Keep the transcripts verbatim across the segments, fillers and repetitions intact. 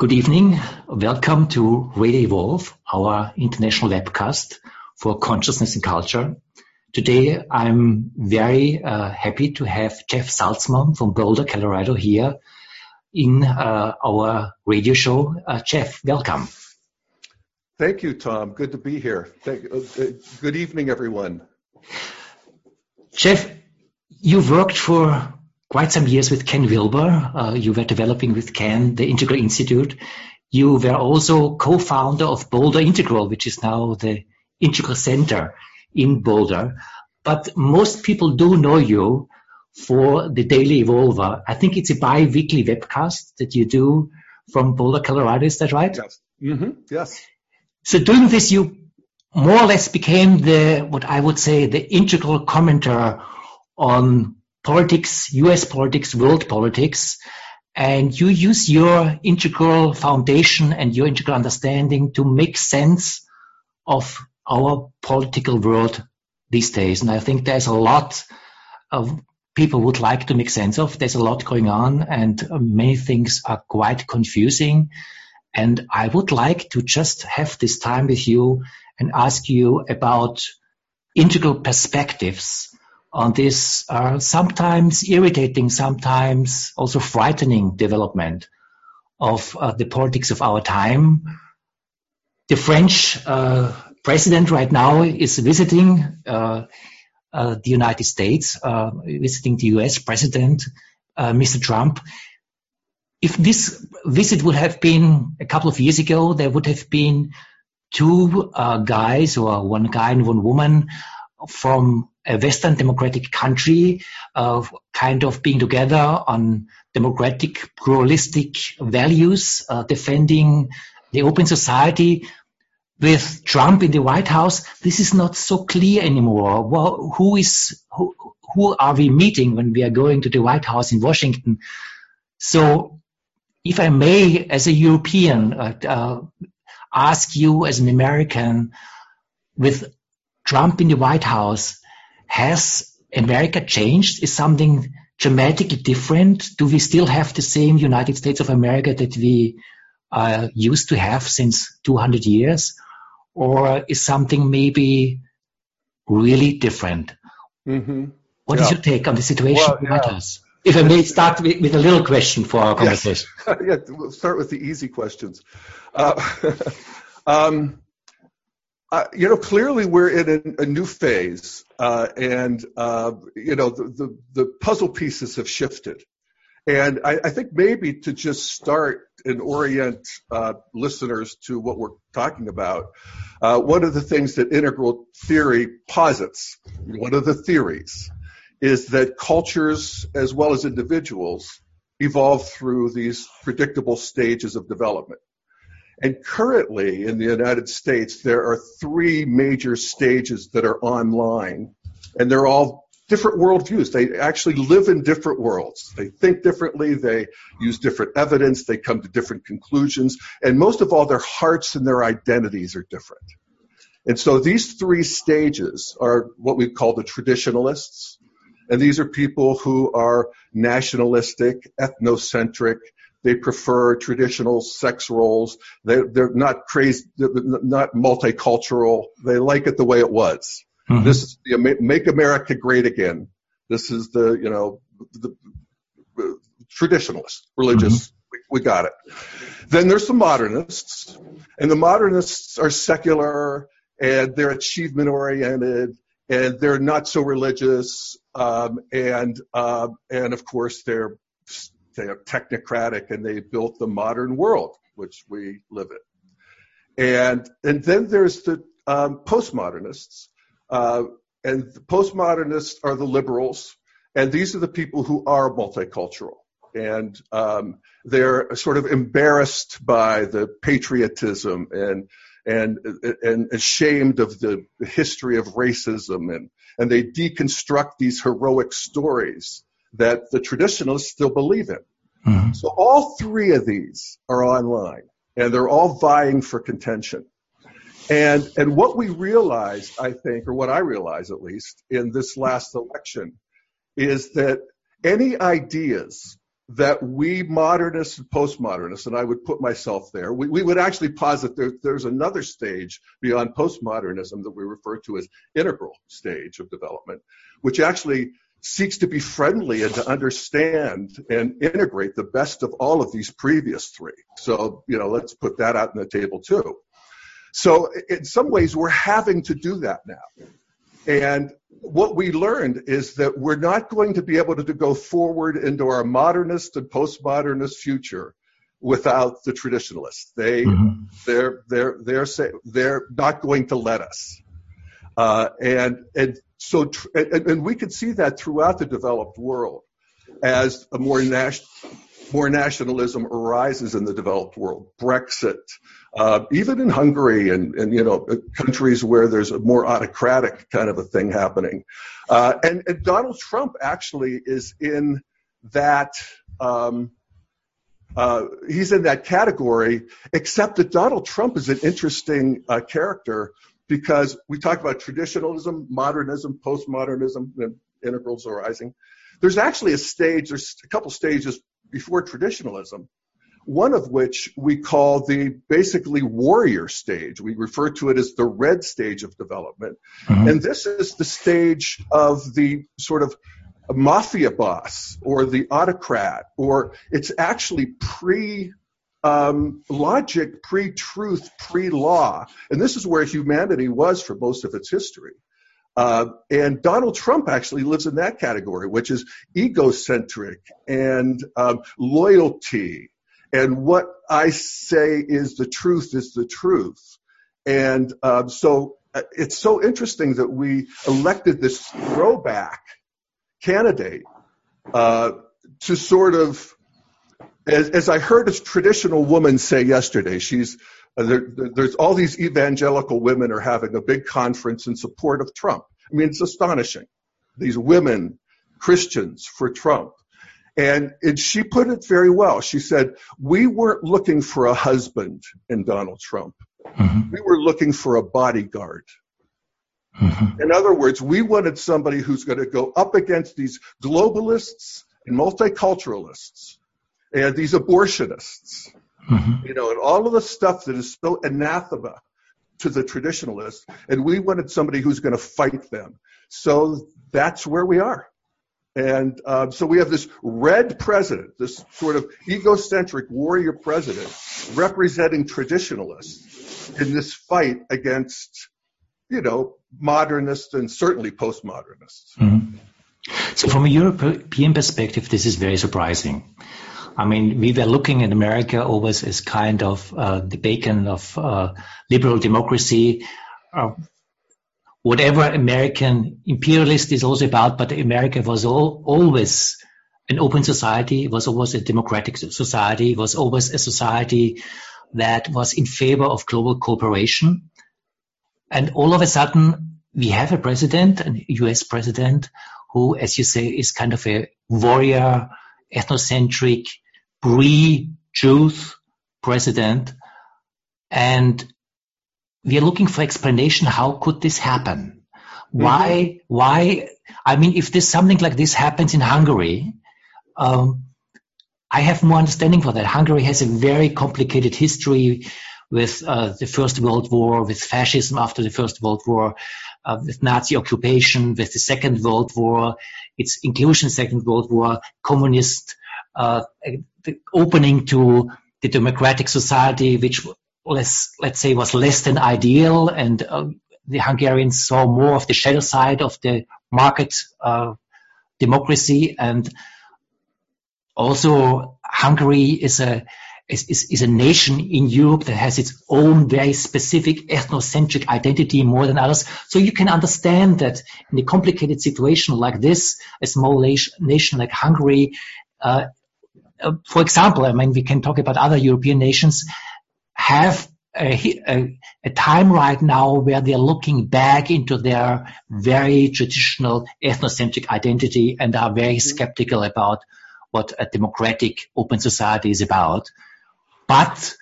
Good evening. Welcome to Radio Evolve, our international webcast for consciousness and culture. Today, I'm very uh, happy to have Jeff Salzman from Boulder, Colorado, here in uh, our radio show. Uh, Jeff, welcome. Thank you, Tom. Good to be here. Thank, uh, good evening, everyone. Jeff, you've worked for quite some years with Ken Wilber. Uh, you were developing with Ken the Integral Institute. You were also co-founder of Boulder Integral, which is now the Integral Center in Boulder. But most people do know you for the Daily Evolver. I think it's a bi-weekly webcast that you do from Boulder, Colorado. Is that right? Yes. Mm-hmm. Yes. So doing this, you more or less became the, what I would say, the integral commentator on politics, U S politics, world politics, and you use your integral foundation and your integral understanding to make sense of our political world these days. And I think there's a lot of people would like to make sense of. There's a lot going on, and many things are quite confusing. And I would like to just have this time with you and ask you about integral perspectives on this uh, sometimes irritating, sometimes also frightening development of uh, the politics of our time. The French uh, president right now is visiting uh, uh, the United States, uh, visiting the U S president, uh, Mister Trump. If this visit would have been a couple of years ago, there would have been two uh, guys, or one guy and one woman, from a Western democratic country, uh, kind of being together on democratic, pluralistic values, uh, defending the open society. With Trump in the White House, this is not so clear anymore. Well, who is who, who are we meeting when we are going to the White House in Washington? So, if I may, as a European, uh, uh, ask you as an American, with Trump in the White House, has America changed? Is something dramatically different? Do we still have the same United States of America that we uh, used to have since two hundred years? Or is something maybe really different? Mm-hmm. What yeah. is your take on the situation well, in the White yeah. House? If I may start with, with a little question for our conversation. Yes. yeah, we'll start with the easy questions. Uh, um, Uh, you know, clearly we're in a, a new phase, uh, and, uh, you know, the, the, the puzzle pieces have shifted. And I, I think maybe to just start and orient uh, listeners to what we're talking about, uh, one of the things that integral theory posits, one of the theories, is that cultures as well as individuals evolve through these predictable stages of development. And currently in the United States, there are three major stages that are online, and they're all different worldviews. They actually live in different worlds. They think differently. They use different evidence. They come to different conclusions. And most of all, their hearts and their identities are different. And so these three stages are what we call the traditionalists. And these are people who are nationalistic, ethnocentric. They prefer traditional sex roles. They, they're not crazy, they're not multicultural. They like it the way it was. Mm-hmm. This is the Make America Great Again. This is the, you know, the traditionalist, religious. Mm-hmm. We, we got it. Then there's the modernists, and the modernists are secular, and they're achievement oriented, and they're not so religious, um, and uh, and of course they're. They are technocratic, and they built the modern world, which we live in. And and then there's the um, postmodernists, uh, and the postmodernists are the liberals, and these are the people who are multicultural, and um, they're sort of embarrassed by the patriotism and and and ashamed of the history of racism, and and they deconstruct these heroic stories that the traditionalists still believe in. Mm-hmm. So all three of these are online, and they're all vying for contention. And and what we realize, I think, or what I realize at least in this last election, is that any ideas that we modernists and postmodernists, and I would put myself there, we, we would actually posit there, there's another stage beyond postmodernism that we refer to as integral stage of development, which actually seeks to be friendly and to understand and integrate the best of all of these previous three. So, you know, let's put that out on the table too. So in some ways, we're having to do that now. And what we learned is that we're not going to be able to go forward into our modernist and postmodernist future without the traditionalists. They, mm-hmm. they're, they're, they're, say, they're not going to let us. Uh, and and so, tr- and, and we could see that throughout the developed world as a more national. More nationalism arises in the developed world. Brexit, uh, even in Hungary and, and, you know, countries where there's a more autocratic kind of a thing happening. Uh, and, and Donald Trump actually is in that, um, uh, he's in that category, except that Donald Trump is an interesting uh, character because we talk about traditionalism, modernism, postmodernism, and integrals arising. There's actually a stage, there's a couple stages before traditionalism, one of which we call the basically warrior stage. We refer to it as the red stage of development. Mm-hmm. And this is the stage of the sort of mafia boss or the autocrat, or it's actually pre um, logic, pre-truth, pre-law. And this is where humanity was for most of its history. Uh, and Donald Trump actually lives in that category, which is egocentric and um, loyalty. And what I say is the truth is the truth. And um, so it's so interesting that we elected this throwback candidate uh, to sort of, as, as I heard a traditional woman say yesterday, she's Uh, there, there's all these evangelical women are having a big conference in support of Trump. I mean, it's astonishing. These women, Christians for Trump. And, and she put it very well. She said, we weren't looking for a husband in Donald Trump. Mm-hmm. We were looking for a bodyguard. Mm-hmm. In other words, we wanted somebody who's going to go up against these globalists and multiculturalists and these abortionists. Mm-hmm. You know, and all of the stuff that is so anathema to the traditionalists, and we wanted somebody who's going to fight them. So that's where we are. And um, so we have this red president, this sort of egocentric warrior president representing traditionalists in this fight against, you know, modernists and certainly postmodernists. Mm-hmm. So from a European perspective, this is very surprising. I mean, we were looking at America always as kind of uh, the beacon of uh, liberal democracy. Uh, whatever American imperialist is also about, but America was all, always an open society. It was always a democratic society. It was always a society that was in favor of global cooperation. And all of a sudden, we have a president, a U S president, who, as you say, is kind of a warrior, ethnocentric, pre-Jews president, and we are looking for explanation. How could this happen? Mm-hmm. Why? Why? I mean, if this something like this happens in Hungary, um, I have more understanding for that. Hungary has a very complicated history with uh, the First World War, with fascism after the First World War, uh, with Nazi occupation, with the Second World War, its inclusion, Second World War, communist uh, the opening to the democratic society, which was, let's say was less than ideal, and uh, the Hungarians saw more of the shadow side of the market uh, democracy, and also Hungary is a Is, is a nation in Europe that has its own very specific ethnocentric identity more than others. So you can understand that in a complicated situation like this, a small nation like Hungary, uh, uh, for example, I mean, we can talk about other European nations, have a, a, a time right now where they're looking back into their very traditional ethnocentric identity and are very skeptical about what a democratic open society is about. But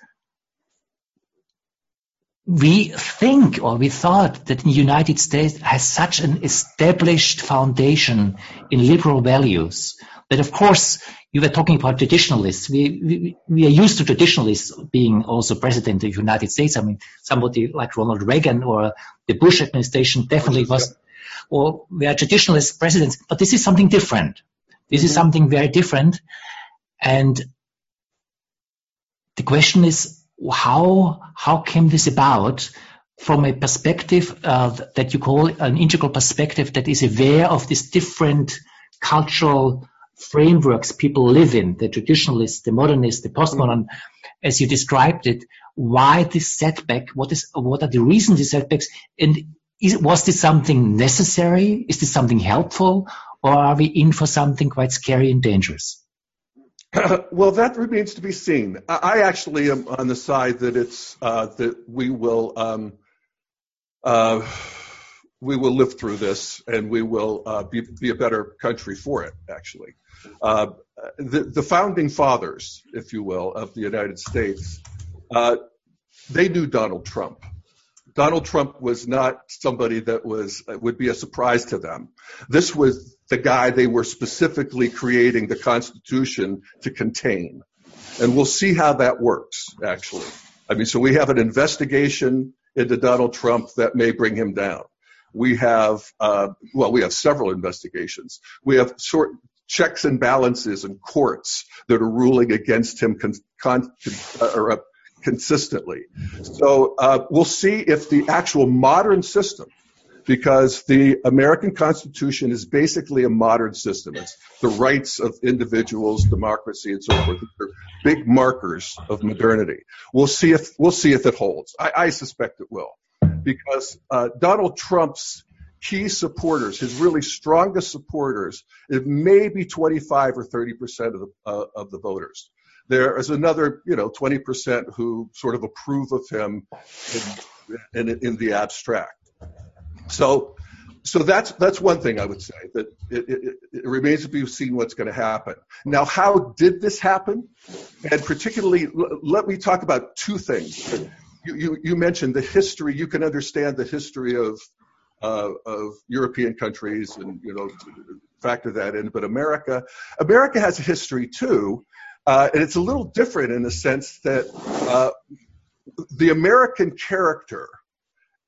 we think, or we thought, that the United States has such an established foundation in liberal values that, of course, you were talking about traditionalists. We, we we are used to traditionalists being also president of the United States. I mean, somebody like Ronald Reagan or the Bush administration definitely was, or we are traditionalist presidents. But this is something different. This mm-hmm. is something very different. And the question is, how how came this about from a perspective uh, that you call an integral perspective that is aware of these different cultural frameworks people live in, the traditionalist, the modernist, the postmodern, as you described it? Why this setback? What is, what are the reasons for setbacks? And is, was this something necessary? Is this something helpful? Or are we in for something quite scary and dangerous? Well, that remains to be seen. I actually am on the side that it's, uh, that we will, um, uh, we will live through this, and we will uh, be, be a better country for it, actually. Uh, the, the founding fathers, if you will, of the United States, uh, they knew Donald Trump. Donald Trump was not somebody that was would be a surprise to them. This was the guy they were specifically creating the Constitution to contain. And we'll see how that works, actually. I mean, so we have an investigation into Donald Trump that may bring him down. We have, uh, well, we have several investigations. We have sort checks and balances in courts that are ruling against him con, con, uh, or, uh, consistently. So uh, we'll see if the actual modern system, because the American Constitution is basically a modern system. It's the rights of individuals, democracy, and so forth. They're big markers of modernity. We'll see if we'll see if it holds. I, I suspect it will. Because uh, Donald Trump's key supporters, his really strongest supporters, is maybe twenty-five or thirty percent of the, uh, of the voters. There is another, you know, twenty percent who sort of approve of him in, in, in the abstract. So, so that's that's one thing I would say, that it, it, it remains to be seen what's going to happen. Now, how did this happen? And particularly, l- let me talk about two things. You, you, you mentioned the history. You can understand the history of uh, of European countries, and you know, factor that in. But America, America has a history too, uh, and it's a little different in the sense that uh, the American character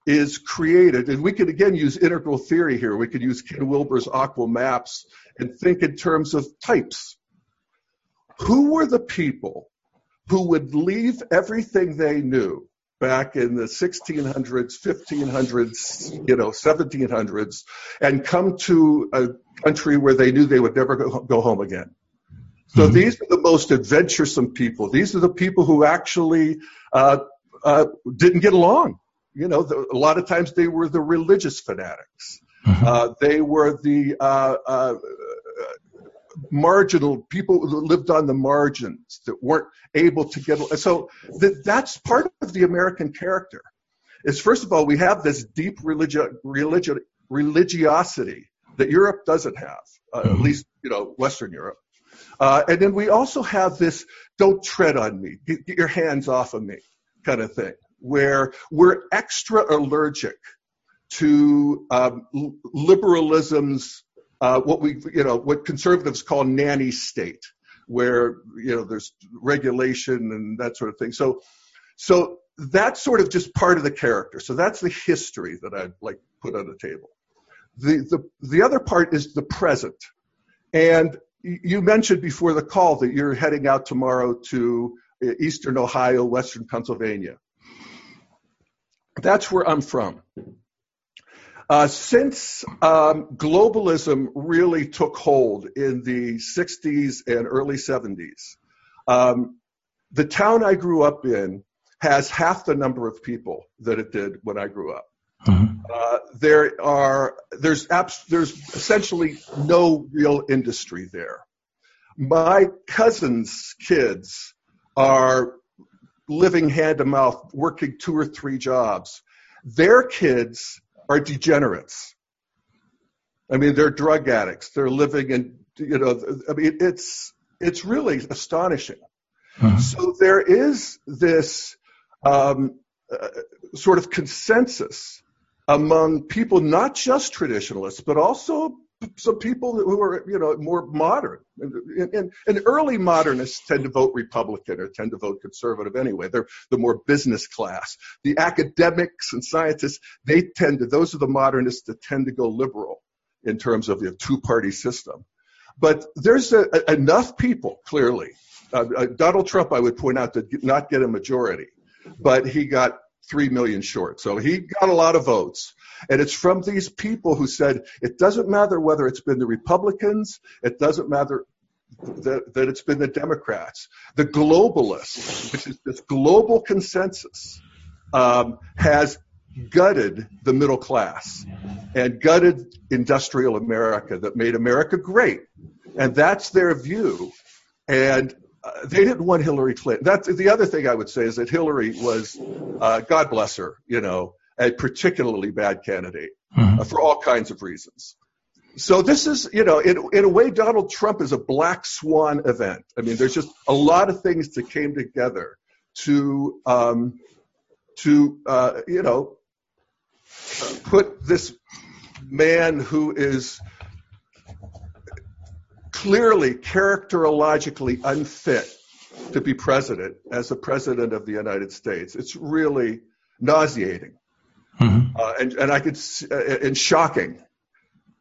is created, and we could again use integral theory here. We could use Ken Wilber's aqua maps and think in terms of types. Who were the people who would leave everything they knew back in the sixteen hundreds, fifteen hundreds, you know, seventeen hundreds, and come to a country where they knew they would never go, go home again? So mm-hmm. these are the most adventuresome people. These are the people who actually uh, uh, didn't get along. You know, the, a lot of times they were the religious fanatics. Mm-hmm. Uh, they were the uh, uh, marginal people who lived on the margins that weren't able to get. So that, that's part of the American character. Is first of all, we have this deep religi- religi- religiosity that Europe doesn't have, uh, mm-hmm. at least, you know, Western Europe. Uh, and then we also have this "don't tread on me, get, get your hands off of me" kind of thing, where we're extra allergic to um, liberalism's uh, what we, you know, what conservatives call nanny state, where, you know, there's regulation and that sort of thing. So, so that's sort of just part of the character. So that's the history that I'd like to put on the table. The, the, the other part is the present. And you mentioned before the call that you're heading out tomorrow to Eastern Ohio, Western Pennsylvania. That's where I'm from. Uh, since um, globalism really took hold in the sixties and early seventies, um, the town I grew up in has half the number of people that it did when I grew up. Mm-hmm. Uh, there are there's abs- there's essentially no real industry there. My cousins' kids are living hand to mouth, working two or three jobs. Their kids are degenerates. I mean, they're drug addicts. They're living in, you know, I mean, it's it's really astonishing. Mm-hmm. So there is this um, uh, sort of consensus among people, not just traditionalists, but also some people who are, you know, more modern. And, and, and early modernists tend to vote Republican or tend to vote conservative anyway. They're the more business class. The academics and scientists, they tend to, those are the modernists that tend to go liberal in terms of the two-party system. But there's a, a, enough people, clearly. Uh, uh, Donald Trump, I would point out, did not get a majority, but he got three million short. So he got a lot of votes. And it's from these people who said, it doesn't matter whether it's been the Republicans, it doesn't matter that, that it's been the Democrats. The globalists, which is this global consensus, um, has gutted the middle class and gutted industrial America that made America great. And that's their view. And Uh, they didn't want Hillary Clinton. That's the other thing I would say, is that Hillary was, uh, God bless her, you know, a particularly bad candidate uh, for all kinds of reasons. So this is, you know, in, in a way, Donald Trump is a black swan event. I mean, there's just a lot of things that came together to, um, to uh, you know, uh, put this man who is clearly characterologically unfit to be president as the president of the United States. It's really nauseating, mm-hmm. uh, and, and I could uh, and shocking.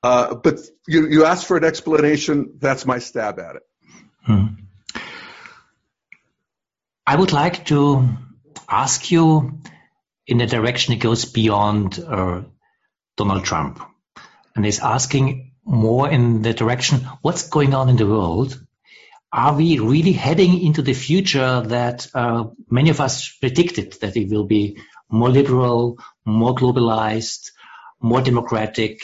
Uh, but you, you asked for an explanation. That's my stab at it. Mm-hmm. I would like to ask you in a direction that goes beyond uh, Donald Trump, and is asking more in the direction, what's going on in the world? Are we really heading into the future that uh, many of us predicted, that it will be more liberal, more globalized, more democratic,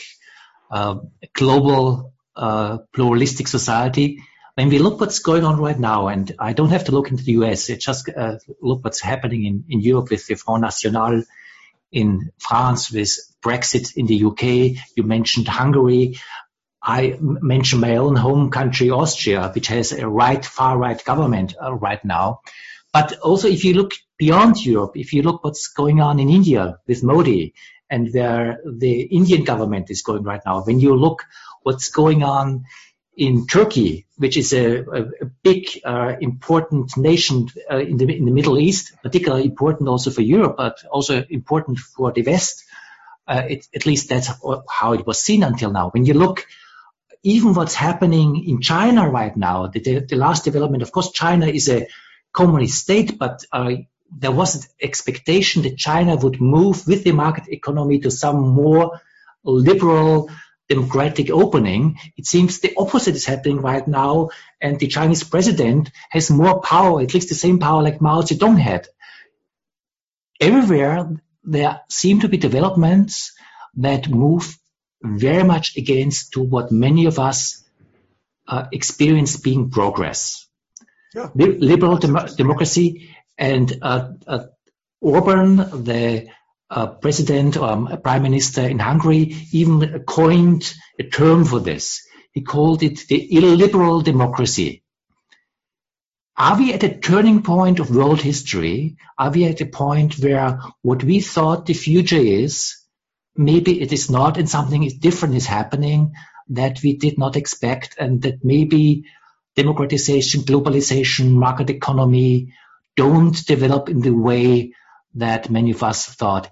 uh, global, uh, pluralistic society? When we look what's going on right now, and I don't have to look into the U S, it's just uh, look what's happening in, in Europe with the Front National, in France with Brexit, in the U K, you mentioned Hungary, I mentioned my own home country, Austria, which has a right, far-right government uh, right now. But also, if you look beyond Europe, if you look what's going on in India with Modi and where the Indian government is going right now, when you look what's going on in Turkey, which is a, a, a big, uh, important nation uh, in, the, in the Middle East, particularly important also for Europe, but also important for the West. Uh, it, at least that's how it was seen until now. When you look even what's happening in China right now, the, the, the last development, of course, China is a communist state, but uh, there was an expectation that China would move with the market economy to some more liberal, democratic opening. It seems the opposite is happening right now, and the Chinese president has more power, at least the same power like Mao Zedong had. Everywhere there seem to be developments that move very much against to what many of us uh, experience being progress. Yeah. Liberal dem- democracy, and uh, uh, Orban, the uh, president or um, prime minister in Hungary, even coined a term for this. He called it the illiberal democracy. Are we at a turning point of world history? Are we at a point where what we thought the future is, maybe it is not, and something is different is happening that we did not expect, and that maybe democratization, globalization, market economy don't develop in the way that many of us thought?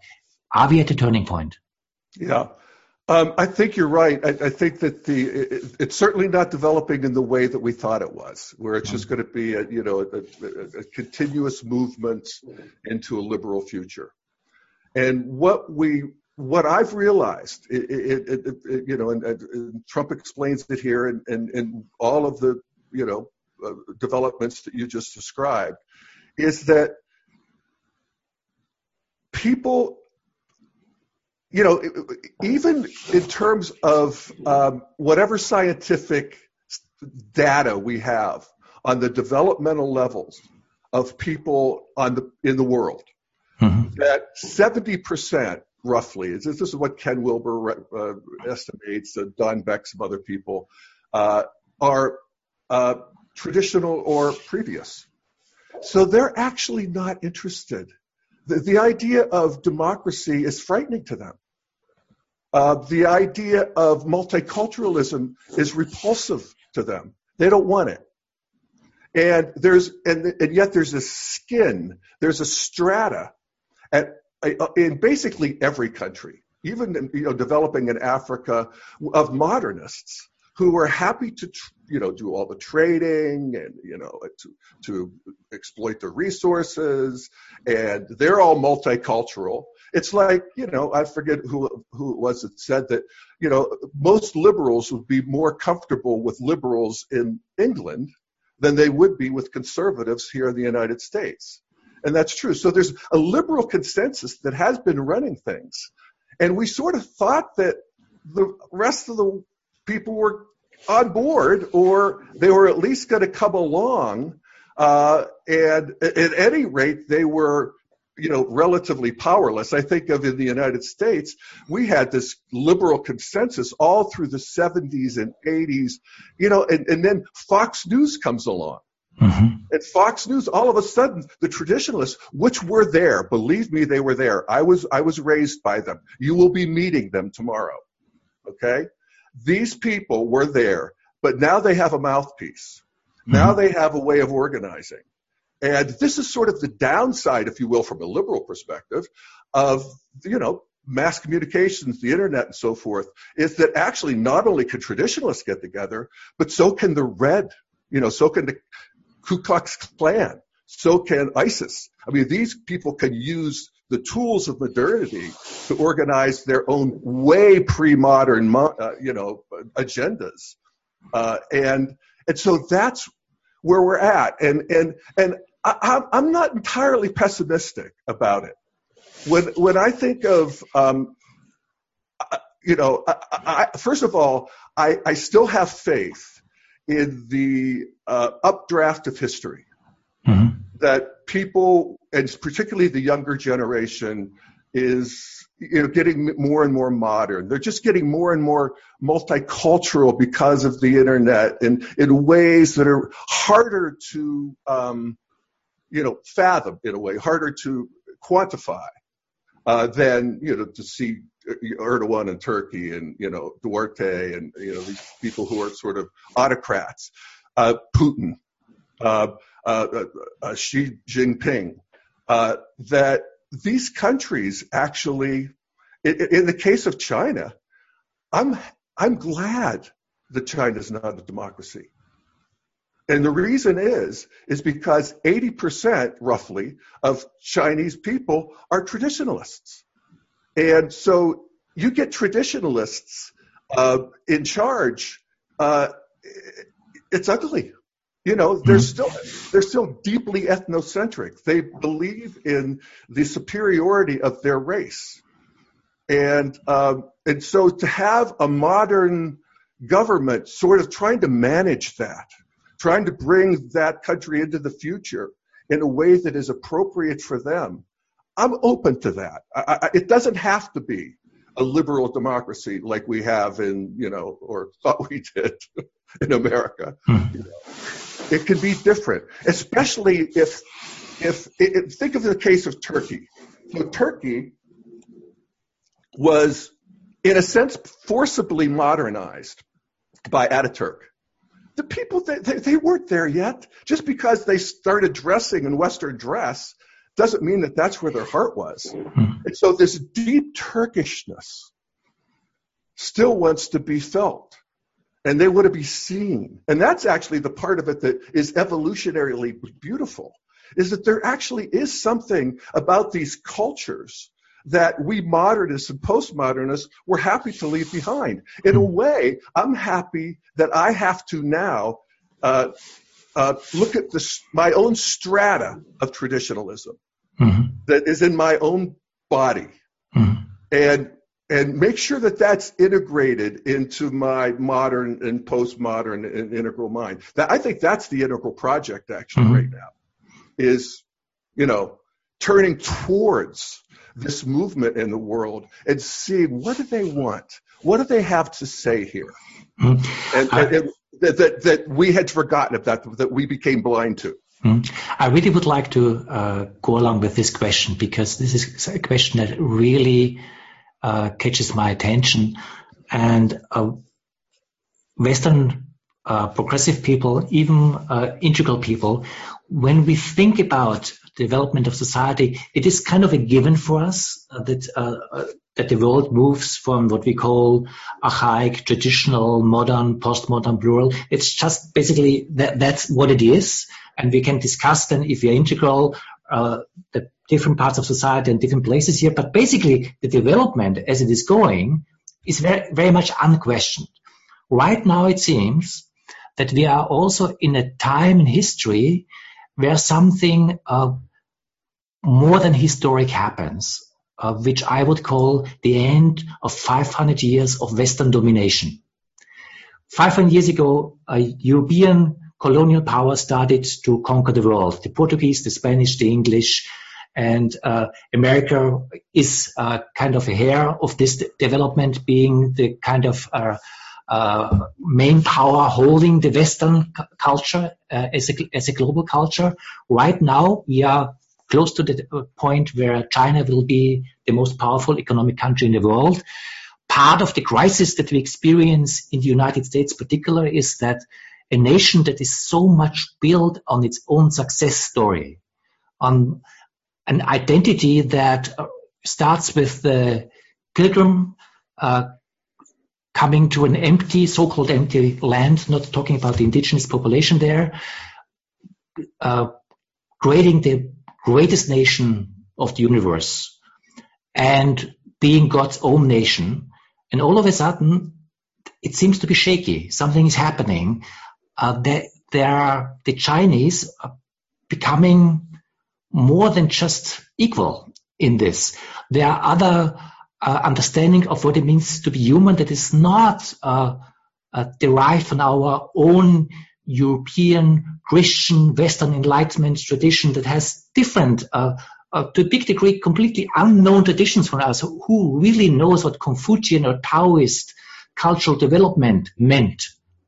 Are we at a turning point? Yeah, um, I think you're right. I, I think that the it, it's certainly not developing in the way that we thought it was, where it's mm-hmm. just going to be a, you know a, a, a continuous movement into a liberal future. And what we What I've realized, it, it, it, it, you know, and, and Trump explains it here, and, and, and all of the, you know, uh, developments that you just described, is that people, you know, even in terms of um, whatever scientific data we have on the developmental levels of people on the in the world, mm-hmm. that seventy percent roughly, this is what Ken Wilber uh, estimates, uh, Don Beck, some other people, uh, are uh, traditional or previous. So they're actually not interested. The, the idea of democracy is frightening to them. Uh, the idea of multiculturalism is repulsive to them. They don't want it. And there's and, and yet there's a skin, there's a strata at, in basically every country, even you know, developing in Africa, of modernists who are happy to you know do all the trading and you know to to exploit the resources, and they're all multicultural. It's like you know I forget who who it was that said that you know most liberals would be more comfortable with liberals in England than they would be with conservatives here in the United States. And that's true. So there's a liberal consensus that has been running things. And we sort of thought that the rest of the people were on board, or they were at least going to come along. Uh, and at any rate, they were, you know, relatively powerless. I think of in the United States, we had this liberal consensus all through the seventies and eighties, you know, and, and then Fox News comes along. Mm-hmm. And Fox News, all of a sudden, the traditionalists, which were there, believe me, they were there. I was, I was raised by them. You will be meeting them tomorrow. Okay? These people were there, but now they have a mouthpiece. Mm-hmm. Now they have a way of organizing. And this is sort of the downside, if you will, from a liberal perspective of, you know, mass communications, the internet and so forth, is that actually not only can traditionalists get together, but so can the red, you know, so can the Ku Klux Klan, so can ISIS. I mean, these people can use the tools of modernity to organize their own way pre-modern, uh, you know, agendas. Uh, and and so that's where we're at. And and and I, I'm not entirely pessimistic about it. When when I think of, um, you know, I, I, first of all, I, I still have faith in the uh, updraft of history. Mm-hmm. That people, and particularly the younger generation, is you know getting more and more modern. They're just getting more and more multicultural because of the internet, and in ways that are harder to um, you know fathom, in a way, harder to quantify uh, than you know to see Erdogan in Turkey and you know Duterte and you know these people who are sort of autocrats, uh, Putin. Uh, Uh, uh, uh, Xi Jinping, uh, that these countries actually, in, in the case of China, I'm I'm glad that China's not a democracy. And the reason is, is because eighty percent roughly of Chinese people are traditionalists. And so you get traditionalists uh, in charge, uh, it's ugly. You know, they're still they're still deeply ethnocentric. They believe in the superiority of their race, and um, and so to have a modern government sort of trying to manage that, trying to bring that country into the future in a way that is appropriate for them, I'm open to that. I, I, it doesn't have to be a liberal democracy like we have in you know or thought we did in America. Mm-hmm. You know. It could be different, especially if, if it, think of the case of Turkey. So Turkey was, in a sense, forcibly modernized by Ataturk. The people, they, they, they weren't there yet. Just because they started dressing in Western dress doesn't mean that that's where their heart was. And so this deep Turkishness still wants to be felt. And they want to be seen. And that's actually the part of it that is evolutionarily beautiful, is that there actually is something about these cultures that we modernists and postmodernists were happy to leave behind. In a way, I'm happy that I have to now uh, uh, look at this, my own strata of traditionalism mm-hmm. that is in my own body. Mm-hmm. And And make sure that that's integrated into my modern and postmodern and integral mind. That, I think that's the integral project actually mm-hmm. right now is, you know, turning towards this movement in the world and seeing what do they want? What do they have to say here? Mm-hmm. And, I, and, and that, that, that we had forgotten about, that we became blind to. I really would like to uh, go along with this question because this is a question that really uh, catches my attention. And uh, Western uh, progressive people, even uh, integral people, when we think about development of society, it is kind of a given for us uh, that uh, uh, that the world moves from what we call archaic, traditional, modern, postmodern, plural. It's just basically that that's what it is, and we can discuss then if we are integral uh, the different parts of society and different places here. But basically, the development as it is going is very very much unquestioned. Right now, it seems that we are also in a time in history where something uh, more than historic happens, uh, which I would call the end of five hundred years of Western domination. five hundred years ago, a European colonial power started to conquer the world, the Portuguese, the Spanish, the English, and uh, America is uh, kind of a hair of this de- development, being the kind of uh, Uh, main power holding the Western c- culture uh, as, a, as a global culture. Right now, we are close to the point where China will be the most powerful economic country in the world. Part of the crisis that we experience in the United States, particularly, is that a nation that is so much built on its own success story, on an identity that starts with the pilgrim uh, coming to an empty, so-called empty land, not talking about the indigenous population there, uh, creating the greatest nation of the universe and being God's own nation. And all of a sudden, it seems to be shaky. Something is happening. Uh, there, there are the Chinese are becoming more than just equal in this. There are other Uh, understanding of what it means to be human that is not uh, uh, derived from our own European, Christian, Western Enlightenment tradition that has different, uh, uh, to a big degree, completely unknown traditions for us. Who really knows what Confucian or Taoist cultural development meant?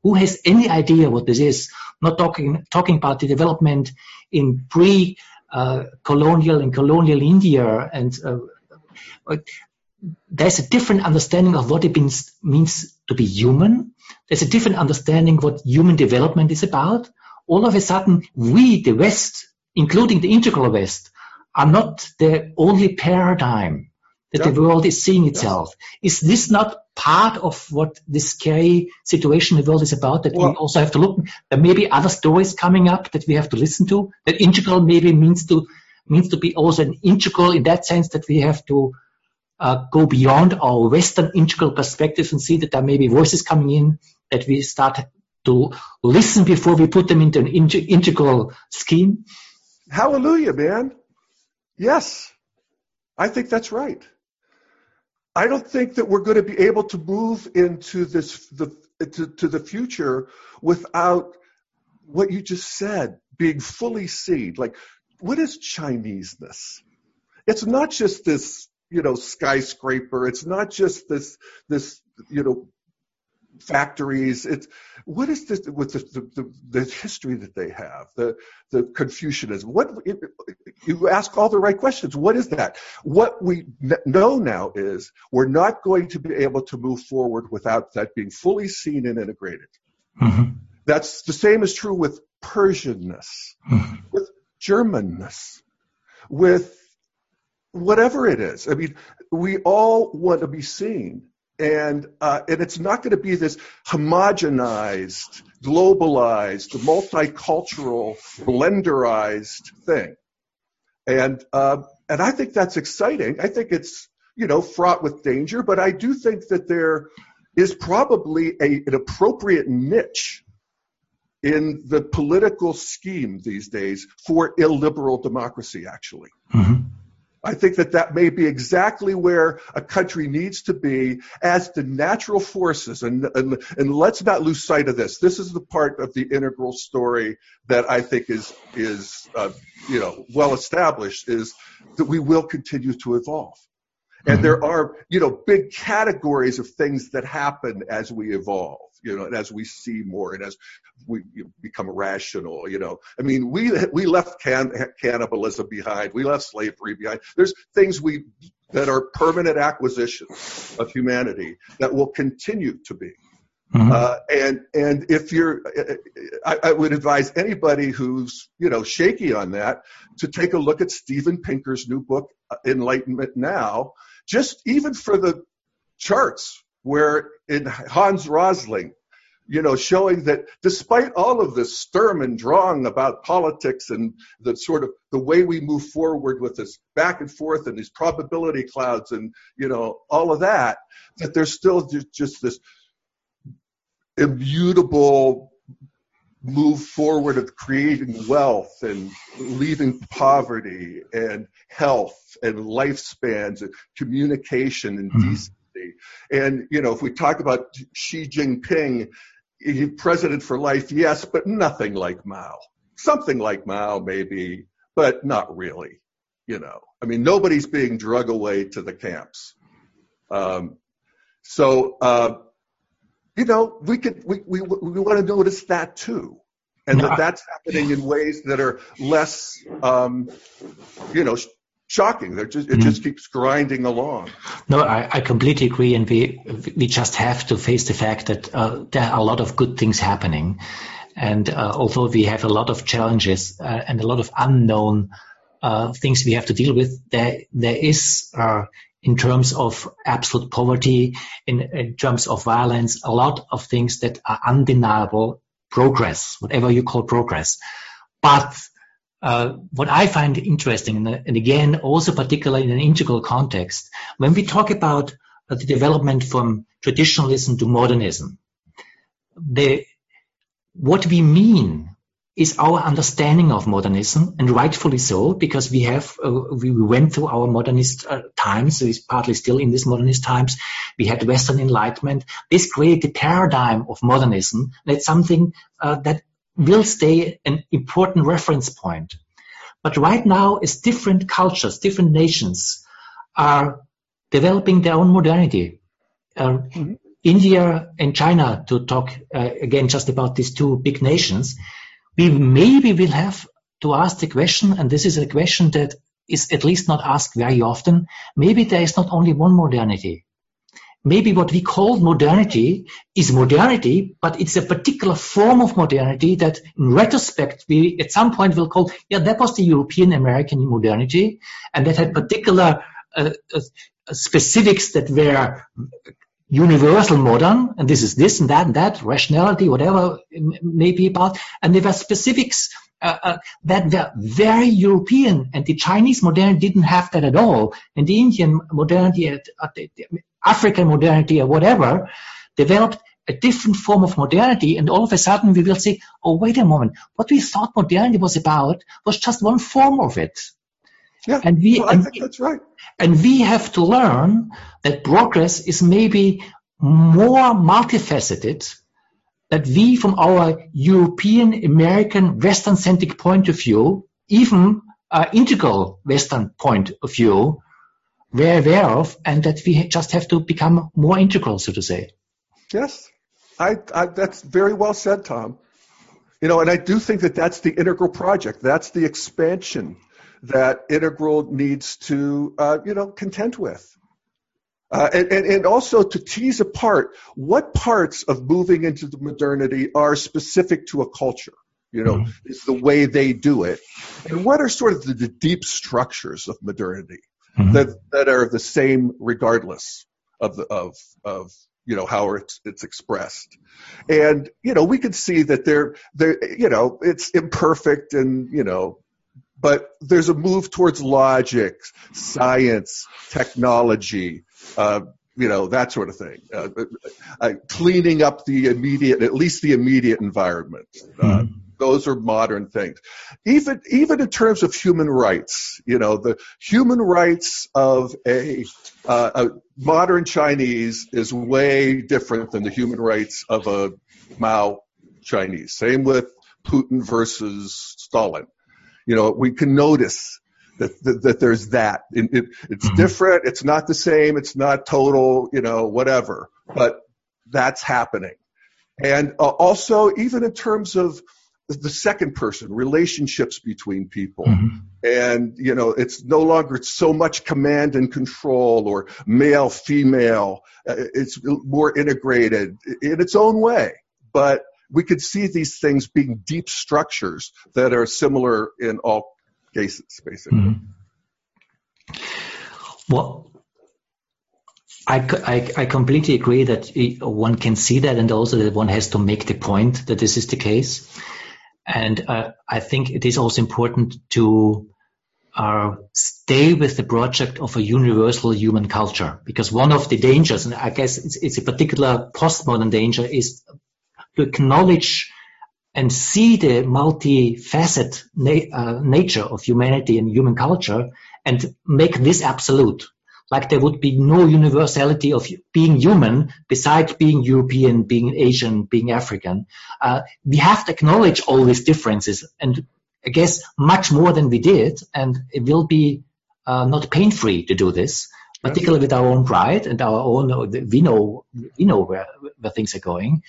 Who has any idea what this is? Not talking talking about the development in pre-colonial uh, and colonial India and uh, uh, there's a different understanding of what it means, means to be human. There's a different understanding what human development is about. All of a sudden, we, the West, including the integral West, are not the only paradigm that yeah. the world is seeing itself. Yes. Is this not part of what this scary situation in the world is about, that well, we also have to look? There may be other stories coming up that we have to listen to. That integral maybe means to means to be also an integral in that sense that we have to Uh, go beyond our Western integral perspective and see that there may be voices coming in that we start to listen before we put them into an integ- integral scheme. Hallelujah, man. Yes, I think that's right. I don't think that we're going to be able to move into this the to, to the future without what you just said being fully seen. Like, what is Chineseness? It's not just this, you know, skyscraper. It's not just this, this, you know, factories. It's what is this with the the, the history that they have, the the Confucianism. What it, you ask all the right questions. What is that? What we know now is we're not going to be able to move forward without that being fully seen and integrated. Mm-hmm. That's the same is true with Persianness, mm-hmm. with Germanness, with whatever it is. I mean, we all want to be seen, and uh, and it's not going to be this homogenized, globalized, multicultural, blenderized thing. And uh, and I think that's exciting. I think it's, you know, fraught with danger, but I do think that there is probably a, an appropriate niche in the political scheme these days for illiberal democracy, actually. Mm-hmm. I think that that may be exactly where a country needs to be as the natural forces. And, and, and let's not lose sight of this. This is the part of the integral story that I think is, is uh, you know, well established, is that we will continue to evolve. And there are, you know, big categories of things that happen as we evolve, you know, and as we see more and as we become rational, you know. I mean, we we left can, cannibalism behind. We left slavery behind. There's things we that are permanent acquisitions of humanity that will continue to be. Mm-hmm. Uh, and and if you're, I, I would advise anybody who's, you know, shaky on that to take a look at Steven Pinker's new book, Enlightenment Now, just even for the charts where in Hans Rosling, you know, showing that despite all of this sturm und drang about politics and the sort of the way we move forward with this back and forth and these probability clouds and, you know, all of that, that there's still just this immutable move forward of creating wealth and leaving poverty and health and lifespans and communication and mm-hmm. decency. And, you know, if we talk about Xi Jinping, he's president for life, yes, but nothing like Mao. Something like Mao maybe, but not really, you know. I mean, nobody's being drug away to the camps. Um, so, uh, You know, we could we, we we want to notice that too, and that that's happening in ways that are less, um, you know, sh- shocking. They're just, it mm. just keeps grinding along. No, I, I completely agree, and we we just have to face the fact that uh, there are a lot of good things happening, and uh, although we have a lot of challenges uh, and a lot of unknown uh, things we have to deal with, there there is. Uh, in terms of absolute poverty, in, in terms of violence, a lot of things that are undeniable progress, whatever you call progress. But uh, what I find interesting, and again, also particularly in an integral context, when we talk about the development from traditionalism to modernism, the, what we mean is our understanding of modernism, and rightfully so, because we have uh, we went through our modernist uh, times. So it's partly still in these modernist times. We had Western Enlightenment. This created the paradigm of modernism. That's something uh, that will stay an important reference point. But right now, as different cultures, different nations are developing their own modernity. Uh, mm-hmm. India and China, to talk uh, again just about these two big nations. We maybe will have to ask the question, and this is a question that is at least not asked very often, maybe there is not only one modernity. Maybe what we call modernity is modernity, but it's a particular form of modernity that in retrospect we at some point will call, yeah, that was the European-American modernity, and that had particular uh, uh, specifics that were universal modern, and this is this and that and that, rationality, whatever it may be about, and there were specifics uh, uh, that were very European, and the Chinese modernity didn't have that at all, and the Indian modernity, uh, the African modernity or whatever, developed a different form of modernity, and all of a sudden we will say, oh, wait a moment, what we thought modernity was about was just one form of it. Yeah, and we, well, I and think we, that's right. And we have to learn that progress is maybe more multifaceted, that we, from our European, American, Western-centric point of view, even uh, integral Western point of view, we're aware of, and that we just have to become more integral, so to say. Yes, I, I, that's very well said, Tom. You know, and I do think that that's the integral project. That's the expansion that Integral needs to, uh, you know, contend with. Uh, and, and, and also to tease apart what parts of moving into the modernity are specific to a culture, you know, mm-hmm. it's the way they do it. And what are sort of the, the deep structures of modernity mm-hmm. that, that are the same regardless of the, of, of, you know, how it's, it's expressed. And, you know, we can see that they're, they're, you know, it's imperfect and, you know, but there's a move towards logic, science, technology, uh, you know, that sort of thing. Uh, uh, cleaning up the immediate, at least the immediate environment. Uh, mm-hmm. Those are modern things. Even even in terms of human rights, you know, the human rights of a, uh, a modern Chinese is way different than the human rights of a Mao Chinese. Same with Putin versus Stalin. You know, we can notice that, that, that there's that. It, it, it's mm-hmm. different. It's not the same. It's not total, you know, whatever. But that's happening. And uh, also, even in terms of the second person, relationships between people. Mm-hmm. And, you know, it's no longer so much command and control or male, female. Uh, it's more integrated in its own way. But we could see these things being deep structures that are similar in all cases, basically. Mm-hmm. Well, I, I, I completely agree that one can see that, and also that one has to make the point that this is the case. And uh, I think it is also important to uh, stay with the project of a universal human culture, because one of the dangers, and I guess it's, it's a particular postmodern danger, is to acknowledge and see the multifaceted na- uh, nature of humanity and human culture and make this absolute. Like there would be no universality of being human besides being European, being Asian, being African. Uh, we have to acknowledge all these differences, and I guess much more than we did, and it will be uh, not pain-free to do this, particularly with our own pride and our own, we know, we know where, where things are going.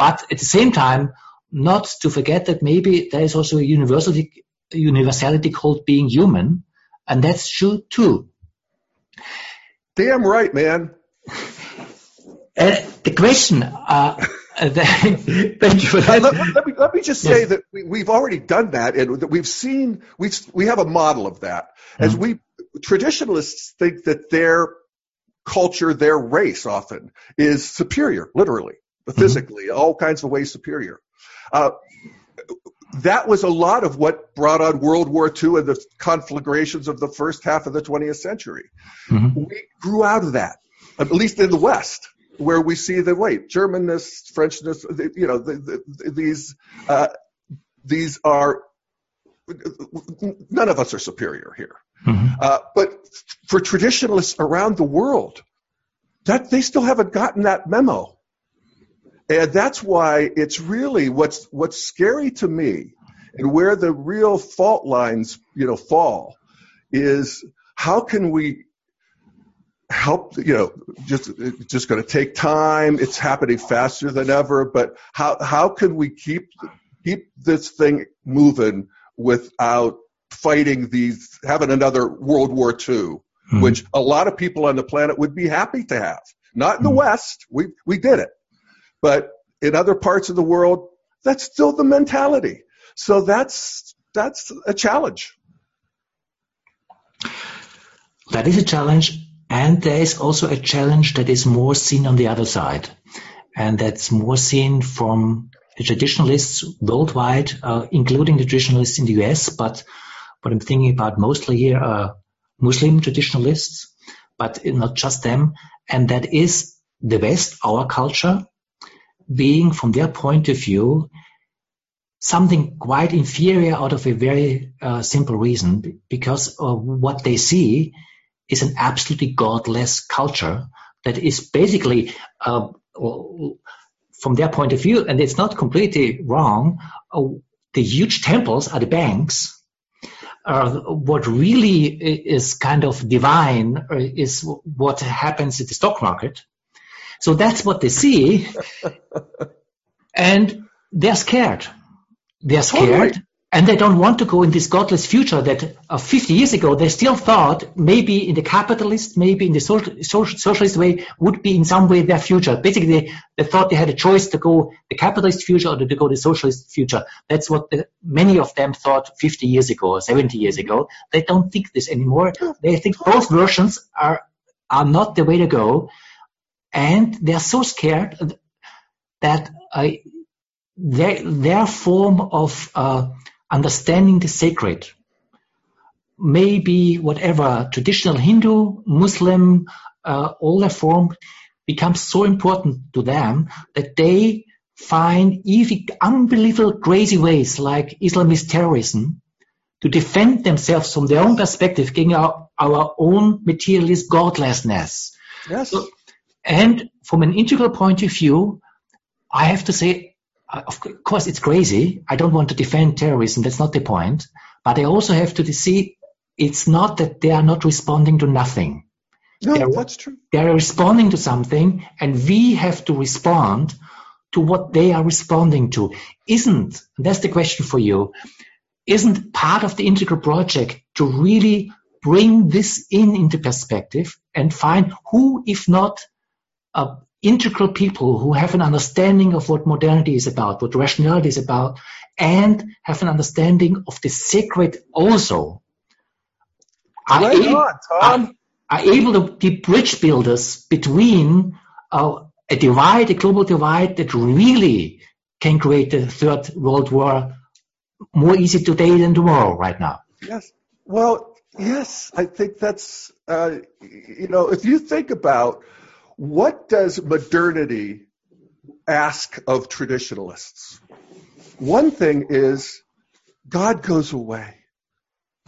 But at the same time, not to forget that maybe there is also a universality, universality called being human, and that's true too. Damn right, man. Uh, the question. Uh, thank you for that. Let, let, let, me, let me just say yes. that we, we've already done that, and that we've seen. We we have a model of that. As mm-hmm. we traditionalists think that their culture, their race, often is superior, literally, physically, mm-hmm. all kinds of ways superior. Uh, That was a lot of what brought on World War Two and the conflagrations of the first half of the twentieth century. Mm-hmm. We grew out of that, at least in the West, where we see the wait, Germanness, Frenchness, the, you know, the, the, these uh, these are none of us are superior here. Mm-hmm. Uh, but for traditionalists around the world, that they still haven't gotten that memo. And that's why it's really what's what's scary to me, and where the real fault lines, you know, fall, is how can we help? You know, just it's just going to take time. It's happening faster than ever. But how how can we keep keep this thing moving without fighting these, having another World War Two, mm-hmm. which a lot of people on the planet would be happy to have? Not in the mm-hmm. West. We we did it. But in other parts of the world, that's still the mentality. So that's that's a challenge. That is a challenge. And there is also a challenge that is more seen on the other side. And that's more seen from the traditionalists worldwide, uh, including the traditionalists in the U S. But what I'm thinking about mostly here are Muslim traditionalists, but not just them. And that is the West, our culture, being from their point of view something quite inferior out of a very uh, simple reason, because uh, what they see is an absolutely godless culture that is basically uh, from their point of view, and it's not completely wrong, uh, the huge temples are the banks. Uh, what really is kind of divine is what happens at the stock market. So that's what they see, and they're scared. They're scared, totally. And they don't want to go in this godless future that uh, fifty years ago they still thought maybe in the capitalist, maybe in the social, social, socialist way would be in some way their future. Basically, they, they thought they had a choice to go the capitalist future or to go the socialist future. That's what the, many of them thought fifty years ago or seventy years ago. They don't think this anymore. They think both versions are are not the way to go. And they're so scared that uh, their, their form of uh, understanding the sacred may be whatever, traditional Hindu, Muslim, uh, all their form becomes so important to them that they find even unbelievable crazy ways like Islamist terrorism to defend themselves from their own perspective against our, our own materialist godlessness. Yes. So, and from an integral point of view, I have to say, of course, it's crazy. I don't want to defend terrorism. That's not the point. But I also have to see it's not that they are not responding to nothing. No, they're, that's true. They're responding to something, and we have to respond to what they are responding to. Isn't, that's the question for you, isn't part of the Integral project to really bring this in into perspective and find who, if not uh, integral people who have an understanding of what modernity is about, what rationality is about, and have an understanding of the sacred also, are, right able, on, Tom. Are, are able to be bridge builders between uh, a divide, a global divide that really can create the Third World War more easy today than tomorrow right now. Yes. Well, yes, I think that's, uh, you know, if you think about what does modernity ask of traditionalists? One thing is God goes away.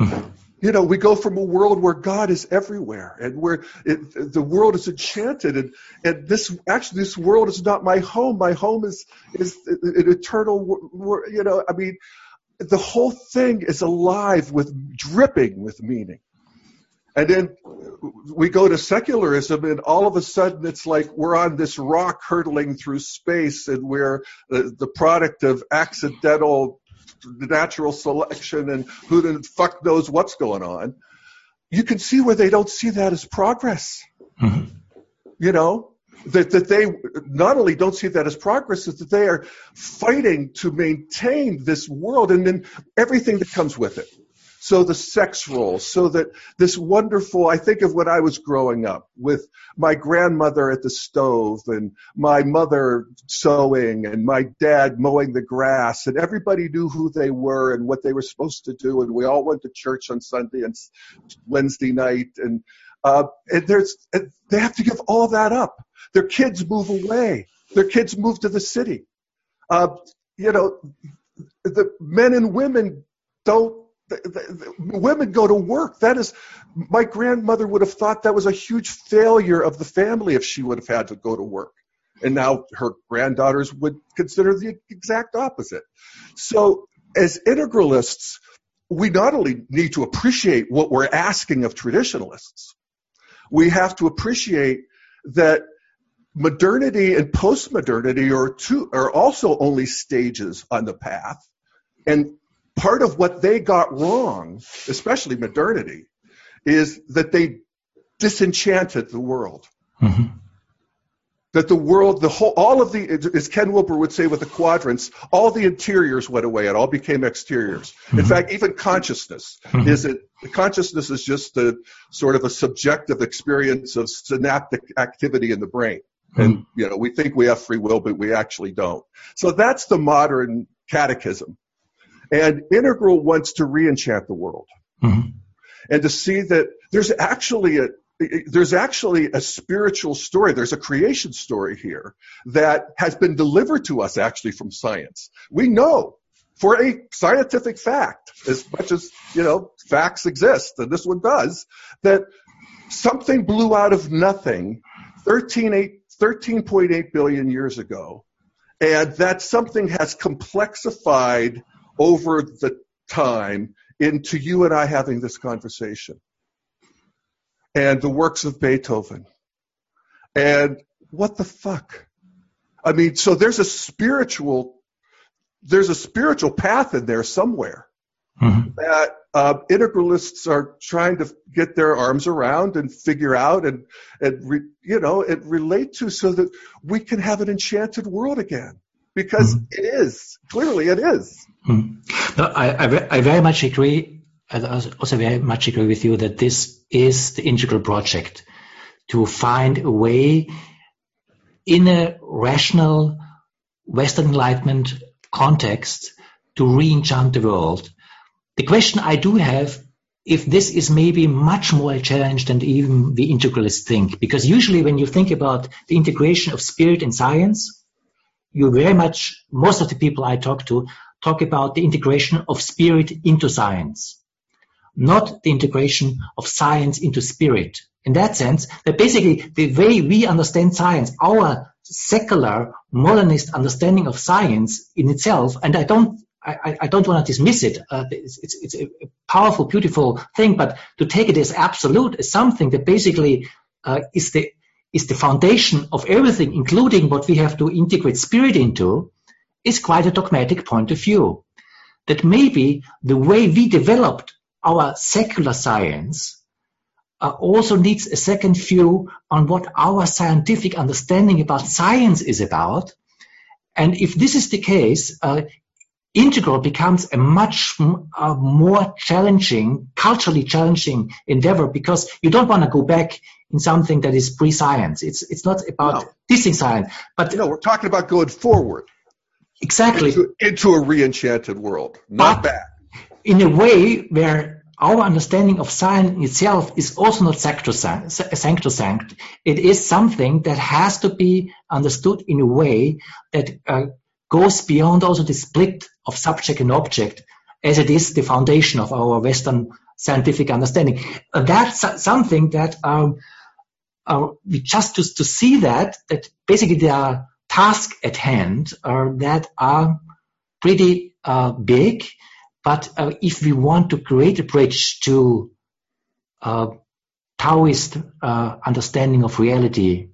Mm-hmm. You know, we go from a world where God is everywhere and where it, the world is enchanted, and, and this actually this world is not my home. My home is is an eternal, you know, I mean, the whole thing is alive with dripping with meaning. And then we go to secularism, and all of a sudden it's like we're on this rock hurtling through space, and we're the, the product of accidental natural selection, and who the fuck knows what's going on. You can see where they don't see that as progress. Mm-hmm. You know, that that they not only don't see that as progress, is that they are fighting to maintain this world and then everything that comes with it. So the sex role, so that this wonderful, I think of when I was growing up with my grandmother at the stove and my mother sewing and my dad mowing the grass, and everybody knew who they were and what they were supposed to do, and we all went to church on Sunday and Wednesday night, and, uh, and there's, and they have to give all that up. Their kids move away. Their kids move to the city. Uh, you know, the men and women don't, The, the, the women go to work. That is, my grandmother would have thought that was a huge failure of the family if she would have had to go to work. And now her granddaughters would consider the exact opposite. So as integralists, we not only need to appreciate what we're asking of traditionalists, we have to appreciate that modernity and postmodernity are, two, are also only stages on the path. And part of what they got wrong, especially modernity, is that they disenchanted the world. Mm-hmm. That the world, the whole, all of the, as Ken Wilber would say with the quadrants, all the interiors went away. It all became exteriors. Mm-hmm. In fact, even consciousness mm-hmm. isn't, consciousness is just a sort of a subjective experience of synaptic activity in the brain. Mm-hmm. And, you know, we think we have free will, but we actually don't. So that's the modern catechism. And Integral wants to re-enchant the world, mm-hmm. and to see that there's actually a there's actually a spiritual story. There's a creation story here that has been delivered to us actually from science. We know for a scientific fact, as much as you know, facts exist, and this one does, that something blew out of nothing thirteen point eight billion years ago, and that something has complexified over the time into you and I having this conversation, and the works of Beethoven, and what the fuck? I mean, so there's a spiritual, there's a spiritual path in there somewhere mm-hmm. that uh, integralists are trying to get their arms around and figure out and, and re, you know, and relate to, so that we can have an enchanted world again. Because mm. it is, clearly it is. Mm. No, I, I, I very much agree. I also very much agree with you that this is the Integral project, to find a way in a rational Western Enlightenment context to re-enchant the world. The question I do have, if this is maybe much more a challenge than even the integralists think, because usually when you think about the integration of spirit and science, you very much, most of the people I talk to, talk about the integration of spirit into science, not the integration of science into spirit. In that sense, that basically the way we understand science, our secular modernist understanding of science in itself, and I don't I, I don't want to dismiss it. Uh, it's, it's, it's a powerful, beautiful thing, but to take it as absolute is something that basically uh, is the is the foundation of everything, including what we have to integrate spirit into, is quite a dogmatic point of view. That maybe the way we developed our secular science uh, also needs a second view on what our scientific understanding about science is about. And if this is the case, uh, Integral becomes a much uh, more challenging, culturally challenging endeavor, because you don't want to go back in something that is pre-science. It's it's not about no. dissing science, but no, we're talking about going forward, exactly into, into a re-enchanted world, not back. In a way where our understanding of science itself is also not sacrosanct. It is something that has to be understood in a way that Uh, goes beyond also the split of subject and object, as it is the foundation of our Western scientific understanding. Uh, that's something that um, uh, we just to, to see that, that basically there are tasks at hand uh, that are pretty uh, big, but uh, if we want to create a bridge to uh, Taoist uh, understanding of reality,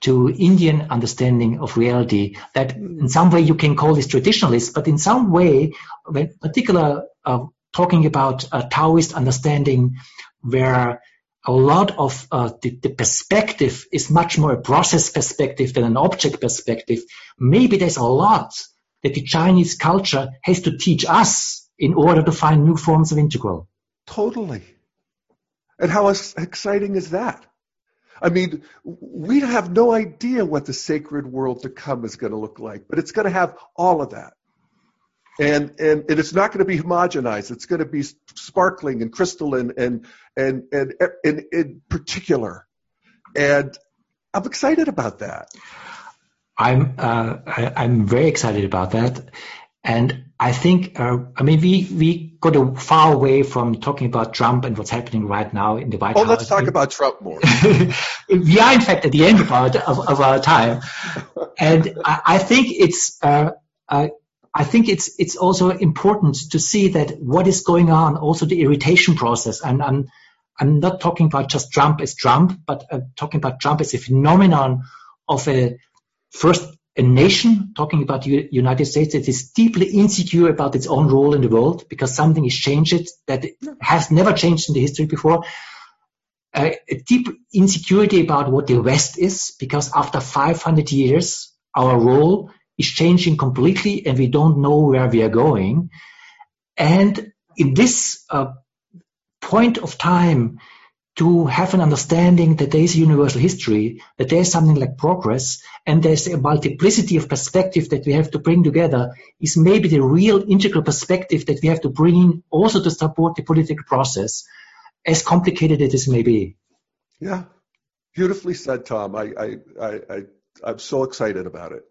to Indian understanding of reality, that in some way you can call this traditionalist, but in some way, in particular, uh, talking about uh, Taoist understanding, where a lot of uh, the, the perspective is much more a process perspective than an object perspective, maybe there's a lot that the Chinese culture has to teach us in order to find new forms of integral. Totally. And how exciting is that? I mean, we have no idea what the sacred world to come is going to look like, but it's going to have all of that. And and, and it's not going to be homogenized. It's going to be sparkling and crystalline and and and in particular. And I'm excited about that. I'm uh, I, I'm very excited about that. And I think, uh, I mean, we, we got a far away from talking about Trump and what's happening right now in the White House. Oh, let's talk about Trump more. We are, in fact, at the end of our, of, of our time. And I, I think it's, uh, uh, I think it's, it's also important to see that what is going on, also the irritation process. And I'm, I'm not talking about just Trump as Trump, but I'm talking about Trump as a phenomenon of a first a nation, talking about the United States, that is deeply insecure about its own role in the world because something is changed that has never changed in the history before. Uh, a deep insecurity about what the West is, because after five hundred years, our role is changing completely and we don't know where we are going. And in this uh, point of time, to have an understanding that there is a universal history, that there is something like progress, and there's a multiplicity of perspective that we have to bring together, is maybe the real integral perspective that we have to bring also to support the political process, as complicated as it may be. Yeah, beautifully said, Tom. I, I, I, I, I'm so excited about it.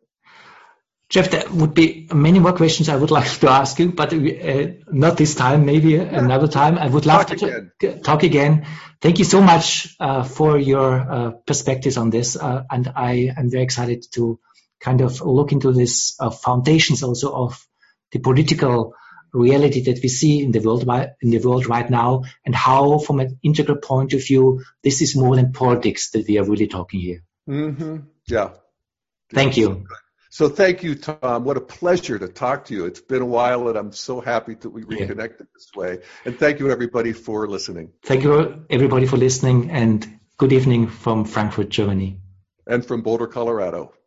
Jeff, there would be many more questions I would like to ask you, but uh, not this time, maybe yeah. another time. I would love talk to again. T- talk again. Thank you so much uh, for your uh, perspectives on this. Uh, and I am very excited to kind of look into this uh, foundations also of the political reality that we see in the world in the world right now, and how from an integral point of view, this is more than politics that we are really talking here. Mm-hmm. Yeah. Thank yeah. you. So thank you, Tom. What a pleasure to talk to you. It's been a while, and I'm so happy that we reconnected this way. And thank you, everybody, for listening. Thank you, everybody, for listening, and good evening from Frankfurt, Germany. And from Boulder, Colorado.